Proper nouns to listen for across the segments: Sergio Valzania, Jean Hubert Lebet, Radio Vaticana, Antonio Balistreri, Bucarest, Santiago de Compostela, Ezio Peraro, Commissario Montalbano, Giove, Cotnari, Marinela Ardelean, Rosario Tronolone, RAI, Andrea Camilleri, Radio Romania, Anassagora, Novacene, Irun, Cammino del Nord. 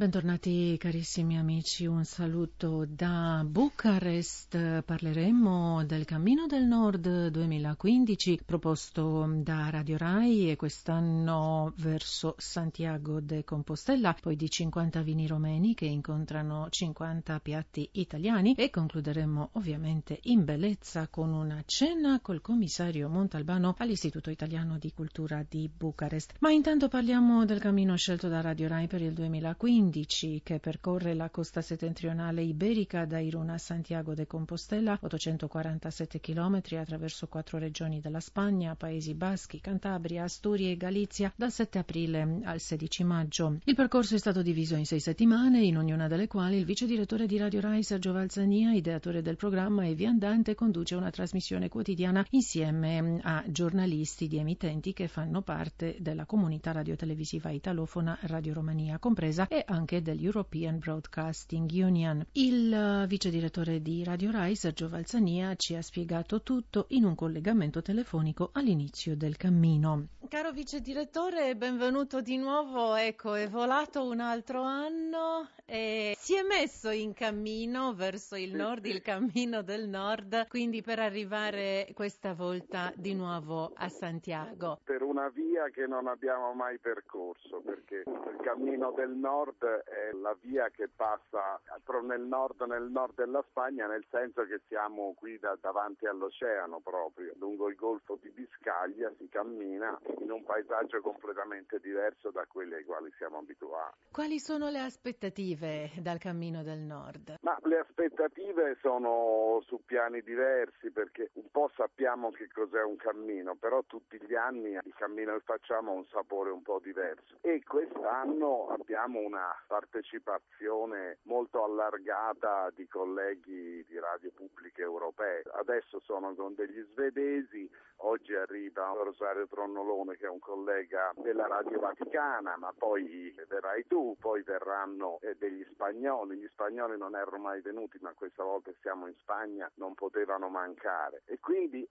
Bentornati carissimi amici, un saluto da Bucarest. Parleremo del Cammino del Nord 2015 proposto da Radio Rai e quest'anno verso Santiago de Compostela, poi di 50 vini romeni che incontrano 50 piatti italiani e concluderemo ovviamente in bellezza con una cena col commissario Montalbano all'Istituto Italiano di Cultura di Bucarest. Ma intanto parliamo del cammino scelto da Radio Rai per il 2015 che percorre la costa settentrionale iberica da Irun a Santiago de Compostela, 847 km attraverso 4 regioni della Spagna, Paesi Baschi, Cantabria, Asturie e Galizia dal 7 aprile al 16 maggio. Il percorso è stato diviso in 6 settimane, in ognuna delle quali il vice direttore di Radio Rai Sergio Valzania, ideatore del programma e viandante, conduce una trasmissione quotidiana insieme a giornalisti di emittenti che fanno parte della comunità radiotelevisiva italofona Radio Romania compresa e anche dell'European Broadcasting Union. Il vice direttore di Radio Rai, Sergio Valzania, ci ha spiegato tutto in un collegamento telefonico all'inizio del cammino. Caro vice direttore, benvenuto di nuovo. Ecco, è volato un altro anno e si è messo in cammino verso il nord, il Cammino del Nord, quindi per arrivare questa volta di nuovo a Santiago. Per una via che non abbiamo mai percorso, perché il Cammino del Nord è la via che passa nel nord della Spagna, nel senso che siamo qui davanti all'oceano proprio, lungo il golfo di Biscaglia si cammina in un paesaggio completamente diverso da quelli ai quali siamo abituati. Quali sono le aspettative dal Cammino del Nord? Ma le aspettative sono su piani diversi, perché un po' sappiamo che cos'è un cammino, però tutti gli anni il cammino che facciamo ha un sapore un po' diverso e quest'anno abbiamo una partecipazione molto allargata di colleghi di radio pubbliche europee. Adesso sono con degli svedesi, oggi arriva Rosario Tronolone che è un collega della Radio Vaticana, ma poi verrai tu, poi verranno degli spagnoli. Gli spagnoli non erano mai venuti, ma questa volta siamo in Spagna, non potevano mancare. E quindi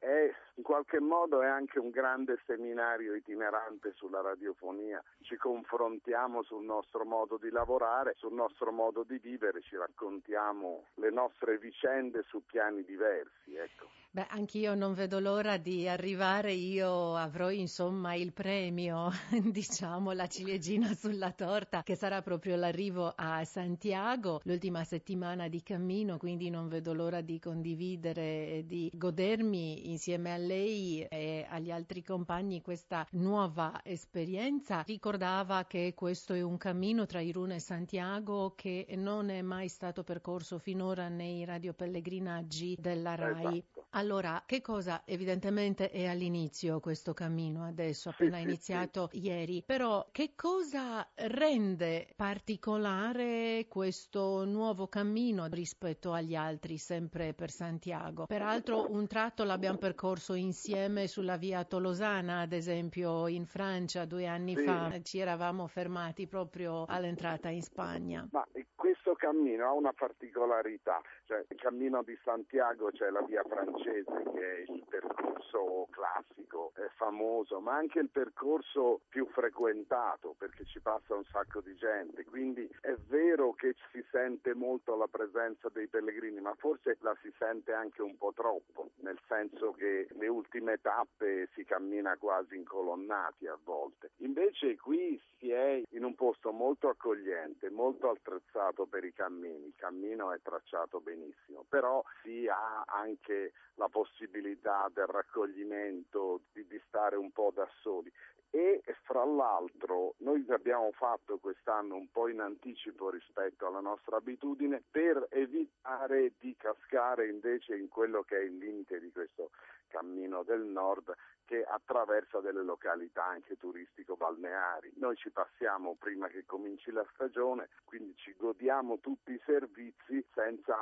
in qualche modo è anche un grande seminario itinerante sulla radiofonia. Ci confrontiamo sul nostro modo di lavorare, sul nostro modo di vivere, ci raccontiamo le nostre vicende su piani diversi, ecco. Beh, anch'io non vedo l'ora di arrivare, io avrò insomma il premio, diciamo la ciliegina sulla torta, che sarà proprio l'arrivo a Santiago, l'ultima settimana di cammino, quindi non vedo l'ora di condividere e di godermi insieme a lei e agli altri compagni questa nuova esperienza. Ricordava che questo è un cammino tra Irun e Santiago che non è mai stato percorso finora nei radiopellegrinaggi della RAI. Esatto. Allora, che cosa evidentemente è all'inizio questo cammino adesso, appena iniziato ieri, però che cosa rende particolare questo nuovo cammino rispetto agli altri, sempre per Santiago? Peraltro un tratto l'abbiamo percorso insieme sulla via Tolosana, ad esempio in Francia 2 anni fa, ci eravamo fermati proprio all'entrata in Spagna. Ma questo cammino ha una particolarità, cioè il cammino di Santiago c'è la via francese che è il percorso classico, è famoso, ma anche il percorso più frequentato perché ci passa un sacco di gente, quindi è vero che si sente molto la presenza dei pellegrini, ma forse la si sente anche un po' troppo, nel senso che le ultime tappe si cammina quasi incolonnati a volte. Invece qui si è in un posto molto accogliente, molto attrezzato per i cammini, il cammino è tracciato benissimo, però si ha anche la possibilità del raccoglimento, di stare un po' da soli. E fra l'altro noi abbiamo fatto quest'anno un po' in anticipo rispetto alla nostra abitudine per evitare di cascare invece in quello che è il limite di questo Cammino del Nord che attraversa delle località anche turistico-balneari. Noi ci passiamo prima che cominci la stagione, quindi ci godiamo tutti i servizi senza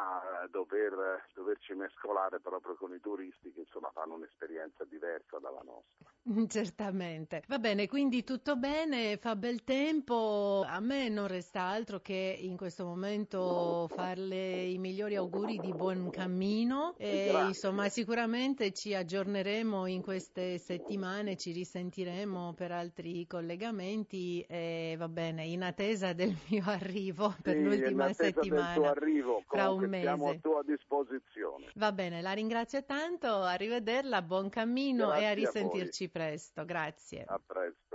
doverci mescolare proprio con i turisti che insomma fanno un'esperienza diversa dalla nostra. Certamente. Va bene, quindi tutto bene, fa bel tempo, a me non resta altro che in questo momento farle i migliori auguri di buon cammino e insomma sicuramente ci aggiorneremo in queste queste settimane ci risentiremo per altri collegamenti e va bene, in attesa del mio arrivo per l'ultima settimana. Del tuo arrivo, tra un mese. Siamo a tua disposizione. Va bene, la ringrazio tanto, arrivederla, buon cammino. Grazie, e a risentirci presto. Grazie. A presto.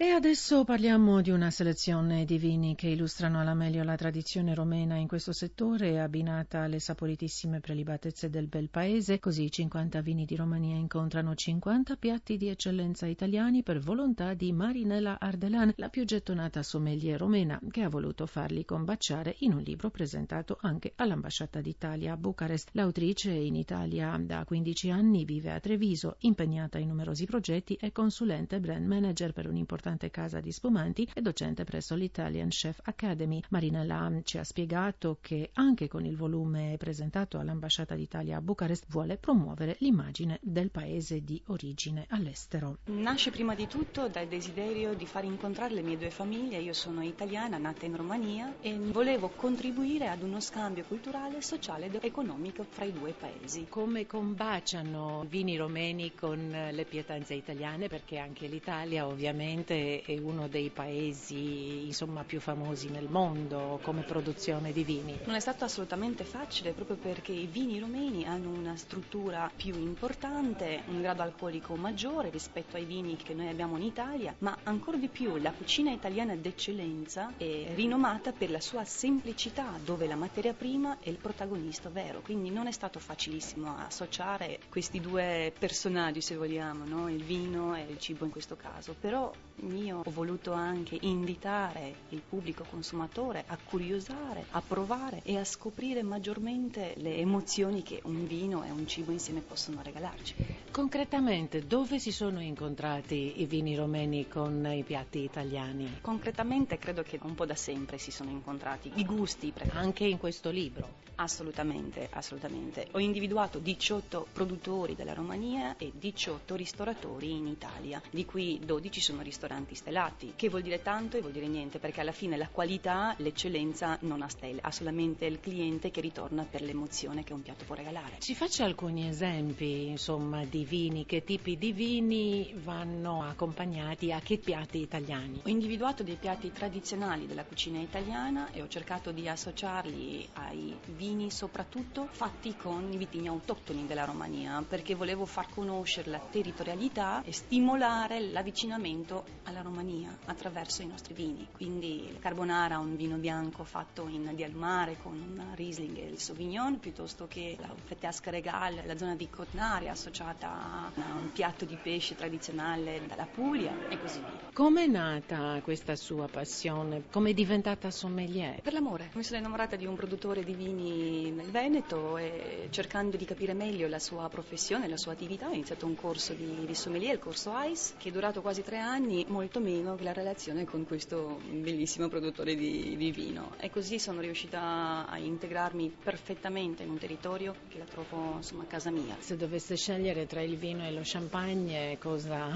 E adesso parliamo di una selezione di vini che illustrano alla meglio la tradizione romena in questo settore, abbinata alle saporitissime prelibatezze del bel paese. Così 50 vini di Romania incontrano 50 piatti di eccellenza italiani per volontà di Marinela Ardelean, la più gettonata sommelier romena, che ha voluto farli combaciare in un libro presentato anche all'Ambasciata d'Italia a Bucarest. L'autrice in Italia da 15 anni, vive a Treviso, impegnata in numerosi progetti, è consulente brand manager per un'importante casa di spumanti e docente presso l'Italian Chef Academy. Marinela ci ha spiegato che anche con il volume presentato all'Ambasciata d'Italia a Bucarest vuole promuovere l'immagine del paese di origine all'estero. Nasce prima di tutto dal desiderio di far incontrare le mie due famiglie. Io sono italiana, nata in Romania, e volevo contribuire ad uno scambio culturale, sociale ed economico fra i due paesi. Come combaciano vini romeni con le pietanze italiane, perché anche l'Italia ovviamente è uno dei paesi più famosi nel mondo come produzione di vini. Non è stato assolutamente facile, proprio perché i vini romeni hanno una struttura più importante, un grado alcolico maggiore rispetto ai vini che noi abbiamo in Italia, ma ancora di più la cucina italiana d'eccellenza è rinomata per la sua semplicità, dove la materia prima è il protagonista vero, quindi non è stato facilissimo associare questi due personaggi, se vogliamo, no? Il vino e il cibo in questo caso, però io ho voluto anche invitare il pubblico consumatore a curiosare, a provare e a scoprire maggiormente le emozioni che un vino e un cibo insieme possono regalarci. Concretamente, dove si sono incontrati i vini romeni con i piatti italiani? Concretamente credo che un po' da sempre si sono incontrati, i gusti. Anche in questo libro? Assolutamente, assolutamente. Ho individuato 18 produttori della Romania e 18 ristoratori in Italia, di cui 12 sono ristoranti stellati, che vuol dire tanto e vuol dire niente, perché alla fine la qualità, l'eccellenza non ha stelle, ha solamente il cliente che ritorna per l'emozione che un piatto può regalare. Ci faccia alcuni esempi, di vini, che tipi di vini vanno accompagnati a che piatti italiani? Ho individuato dei piatti tradizionali della cucina italiana e ho cercato di associarli ai vini soprattutto fatti con i vitigni autoctoni della Romania, perché volevo far conoscere la territorialità e stimolare l'avvicinamento alla Romania attraverso i nostri vini. Quindi il carbonara, un vino bianco fatto in di al mare con un Riesling e il Sauvignon, piuttosto che la fetteasca regale, la zona di Cotnari associata a un piatto di pesce tradizionale dalla Puglia e così via. Come è nata questa sua passione? Come è diventata sommelier? Per l'amore. Mi sono innamorata di un produttore di vini nel Veneto e, cercando di capire meglio la sua professione, la sua attività, ho iniziato un corso di sommelier, il corso ICE, che è durato quasi 3 anni, molto meno che la relazione con questo bellissimo produttore di vino, e così sono riuscita a integrarmi perfettamente in un territorio che la trovo a casa mia. Se dovesse scegliere tra il vino e lo champagne, cosa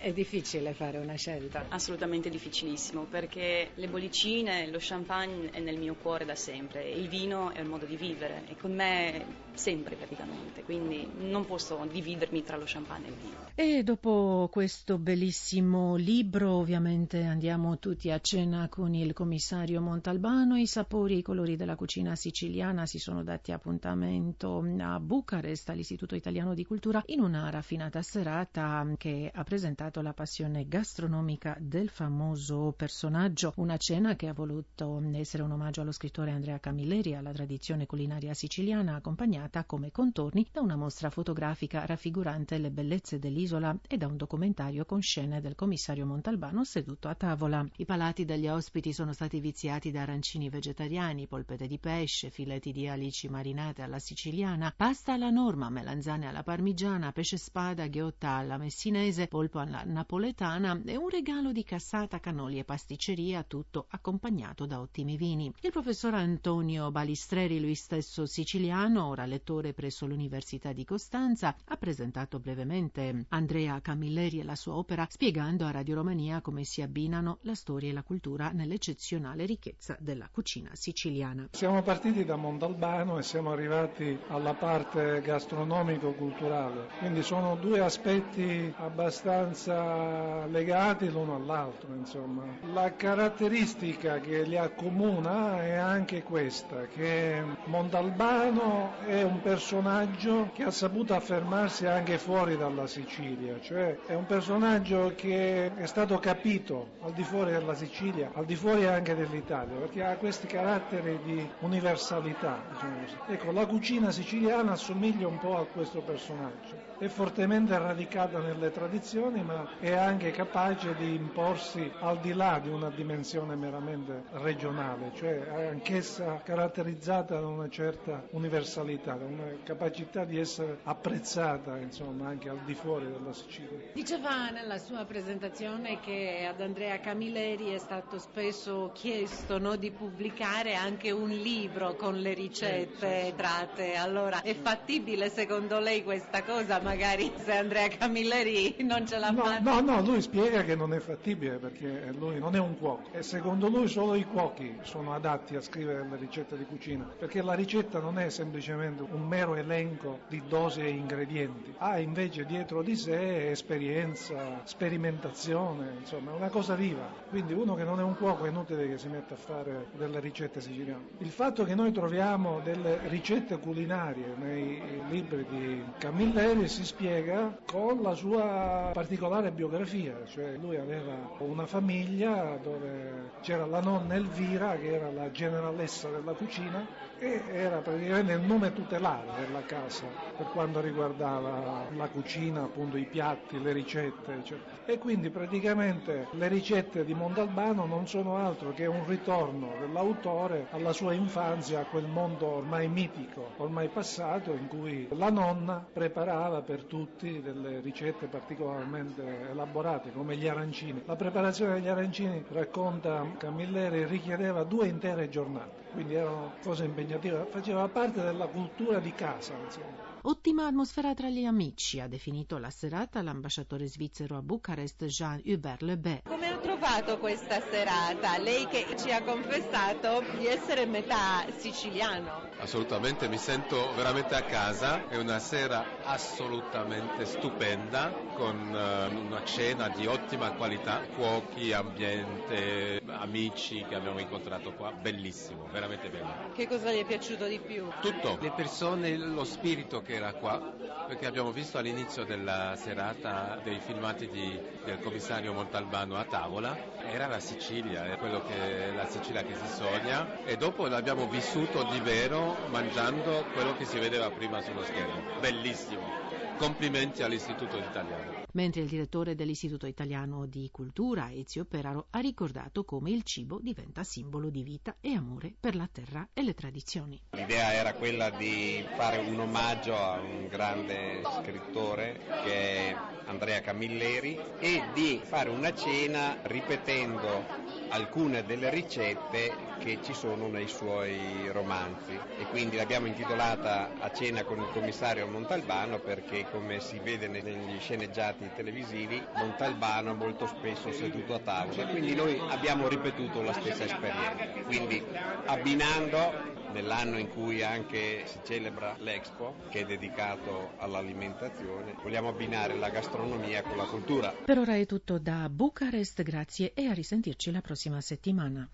è difficile fare una scelta? Assolutamente difficilissimo, perché le bollicine, lo champagne è nel mio cuore da sempre, il vino è un modo di vivere, è con me sempre praticamente, quindi non posso dividermi tra lo champagne e il vino. E dopo questo bellissimo libro ovviamente andiamo tutti a cena con il commissario Montalbano. I sapori e i colori della cucina siciliana si sono dati appuntamento a Bucarest, all'Istituto Italiano di Cultura, in una raffinata serata che ha presentato la passione gastronomica del famoso personaggio. Una cena che ha voluto essere un omaggio allo scrittore Andrea Camilleri, alla tradizione culinaria siciliana, accompagnata come contorni da una mostra fotografica raffigurante le bellezze dell'isola e da un documentario con scene del commissario Montalbano seduto a tavola. I palati degli ospiti sono stati viziati da arancini vegetariani, polpette di pesce, filetti di alici marinate alla siciliana, pasta alla norma, melanzane alla parmigiana, pesce spada, ghiotta alla messinese, polpo alla napoletana e un regalo di cassata, cannoli e pasticceria, tutto accompagnato da ottimi vini. Il professor Antonio Balistreri, lui stesso siciliano, ora lettore presso l'Università di Costanza, ha presentato brevemente Andrea Camilleri e la sua opera, spiegando a Radio Radio Romania come si abbinano la storia e la cultura nell'eccezionale ricchezza della cucina siciliana. Siamo partiti da Montalbano e siamo arrivati alla parte gastronomico-culturale, quindi sono due aspetti abbastanza legati l'uno all'altro, insomma. La caratteristica che li accomuna è anche questa, che Montalbano è un personaggio che ha saputo affermarsi anche fuori dalla Sicilia, cioè è un personaggio che è stato capito al di fuori della Sicilia, al di fuori anche dell'Italia, perché ha questi caratteri di universalità, diciamo così. Ecco, la cucina siciliana assomiglia un po' a questo personaggio, è fortemente radicata nelle tradizioni, ma è anche capace di imporsi al di là di una dimensione meramente regionale, cioè anch'essa caratterizzata da una certa universalità, da una capacità di essere apprezzata, insomma, anche al di fuori della Sicilia. Diceva nella sua presentazione che ad Andrea Camilleri è stato spesso chiesto, no, di pubblicare anche un libro con le ricette tratte. Allora, è fattibile secondo lei questa cosa? Magari se Andrea Camilleri non ce l'ha fatta? No, lui spiega che non è fattibile perché lui non è un cuoco e secondo lui solo i cuochi sono adatti a scrivere le ricette di cucina, perché la ricetta non è semplicemente un mero elenco di dosi e ingredienti, ha invece dietro di sé esperienza, sperimentazione, insomma è una cosa viva, quindi uno che non è un cuoco è inutile che si metta a fare delle ricette siciliane. Il fatto che noi troviamo delle ricette culinarie nei libri di Camilleri si spiega con la sua particolare biografia, cioè lui aveva una famiglia dove c'era la nonna Elvira che era la generalessa della cucina e era praticamente il nome tutelato della casa per quanto riguardava la cucina, appunto i piatti, le ricette eccetera. E quindi praticamente le ricette di Montalbano non sono altro che un ritorno dell'autore alla sua infanzia, a quel mondo ormai mitico, ormai passato, in cui la nonna preparava per tutti delle ricette particolarmente elaborate come gli arancini. La preparazione degli arancini, racconta Camilleri, richiedeva 2 intere giornate, quindi erano cose impegnative, faceva parte della cultura di casa, insomma. Ottima atmosfera tra gli amici, ha definito la serata l'ambasciatore svizzero a Bucarest Jean Hubert Lebet. Come ha trovato questa serata? Lei che ci ha confessato di essere metà siciliano. Assolutamente, mi sento veramente a casa, è una sera assolutamente stupenda, con una cena di ottima qualità, cuochi, ambiente, amici che abbiamo incontrato qua, bellissimo, veramente bello. Che cosa gli è piaciuto di più? Tutto, le persone, lo spirito che era qua, perché abbiamo visto all'inizio della serata dei filmati del commissario Montalbano a tavola, era la Sicilia, è quello che la Sicilia che si sogna, e dopo l'abbiamo vissuto di vero mangiando quello che si vedeva prima sullo schermo, bellissimo. Complimenti all'Istituto Italiano. Mentre il direttore dell'Istituto Italiano di Cultura, Ezio Peraro, ha ricordato come il cibo diventa simbolo di vita e amore per la terra e le tradizioni. L'idea era quella di fare un omaggio a un grande scrittore che è Andrea Camilleri e di fare una cena ripetendo alcune delle ricette che ci sono nei suoi romanzi, e quindi l'abbiamo intitolata A cena con il commissario Montalbano perché, come si vede negli sceneggiati televisivi, Montalbano è molto spesso seduto a tavola, quindi noi abbiamo ripetuto la stessa esperienza, quindi abbinando, nell'anno in cui anche si celebra l'Expo, che è dedicato all'alimentazione, vogliamo abbinare la gastronomia con la cultura. Per ora è tutto da Bucarest, grazie e a risentirci la prossima settimana.